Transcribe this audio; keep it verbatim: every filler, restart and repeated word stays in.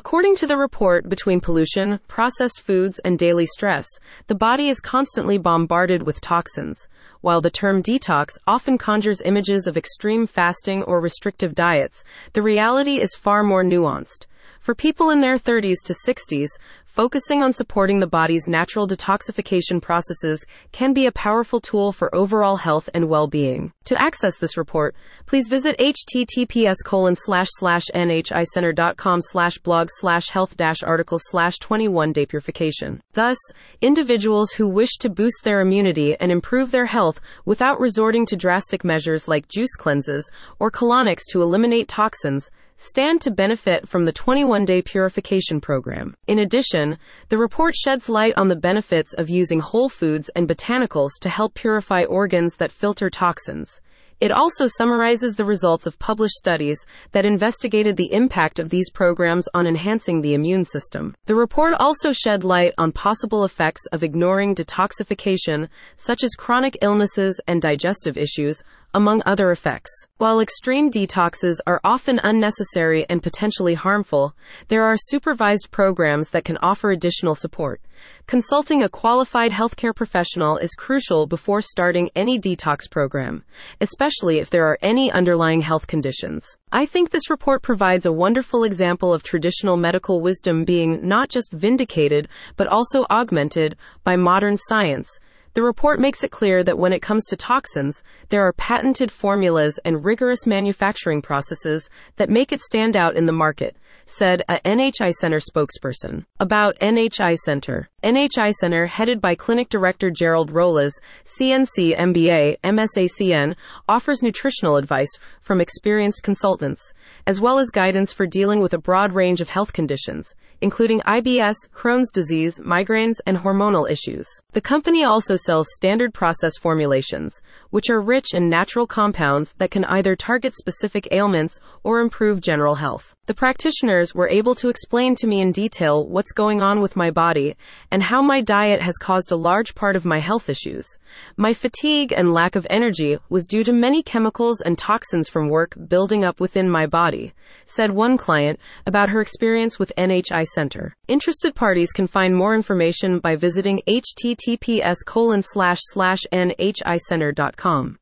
According to the report, between pollution, processed foods, and daily stress, the body is constantly bombarded with toxins. While the term detox often conjures images of extreme fasting or restrictive diets, the reality is far more nuanced. For people in their thirties to sixties, focusing on supporting the body's natural detoxification processes can be a powerful tool for overall health and well-being. To access this report, please visit h t t p s colon slash slash n h i center dot com slash blog slash health dash article slash twenty-one day purification. Thus, individuals who wish to boost their immunity and improve their health without resorting to drastic measures like juice cleanses or colonics to eliminate toxins stand to benefit from the twenty-one day purification program. In addition, the report sheds light on the benefits of using whole foods and botanicals to help purify organs that filter toxins. It also summarizes the results of published studies that investigated the impact of these programs on enhancing the immune system. The report also shed light on possible effects of ignoring detoxification, such as chronic illnesses and digestive issues, among other effects. While extreme detoxes are often unnecessary and potentially harmful, there are supervised programs that can offer additional support. Consulting a qualified healthcare professional is crucial before starting any detox program, especially if there are any underlying health conditions. I think this report provides a wonderful example of traditional medical wisdom being not just vindicated, but also augmented by modern science. The report makes it clear that when it comes to toxins, there are patented formulas and rigorous manufacturing processes that make it stand out in the market, said a N H I Center spokesperson. About N H I Center. N H I Center, headed by Clinic Director Gerald Rollas, C N C, M B A, M S A C N, offers nutritional advice from experienced consultants, as well as guidance for dealing with a broad range of health conditions, including I B S, Crohn's disease, migraines, and hormonal issues. The company also sells Standard Process formulations, which are rich in natural compounds that can either target specific ailments or improve general health. The practitioners were able to explain to me in detail what's going on with my body and how my diet has caused a large part of my health issues. My fatigue and lack of energy was due to many chemicals and toxins from work building up within my body, said one client about her experience with N H I Center. Interested parties can find more information by visiting h t t p s colon slash slash n h i center dot com.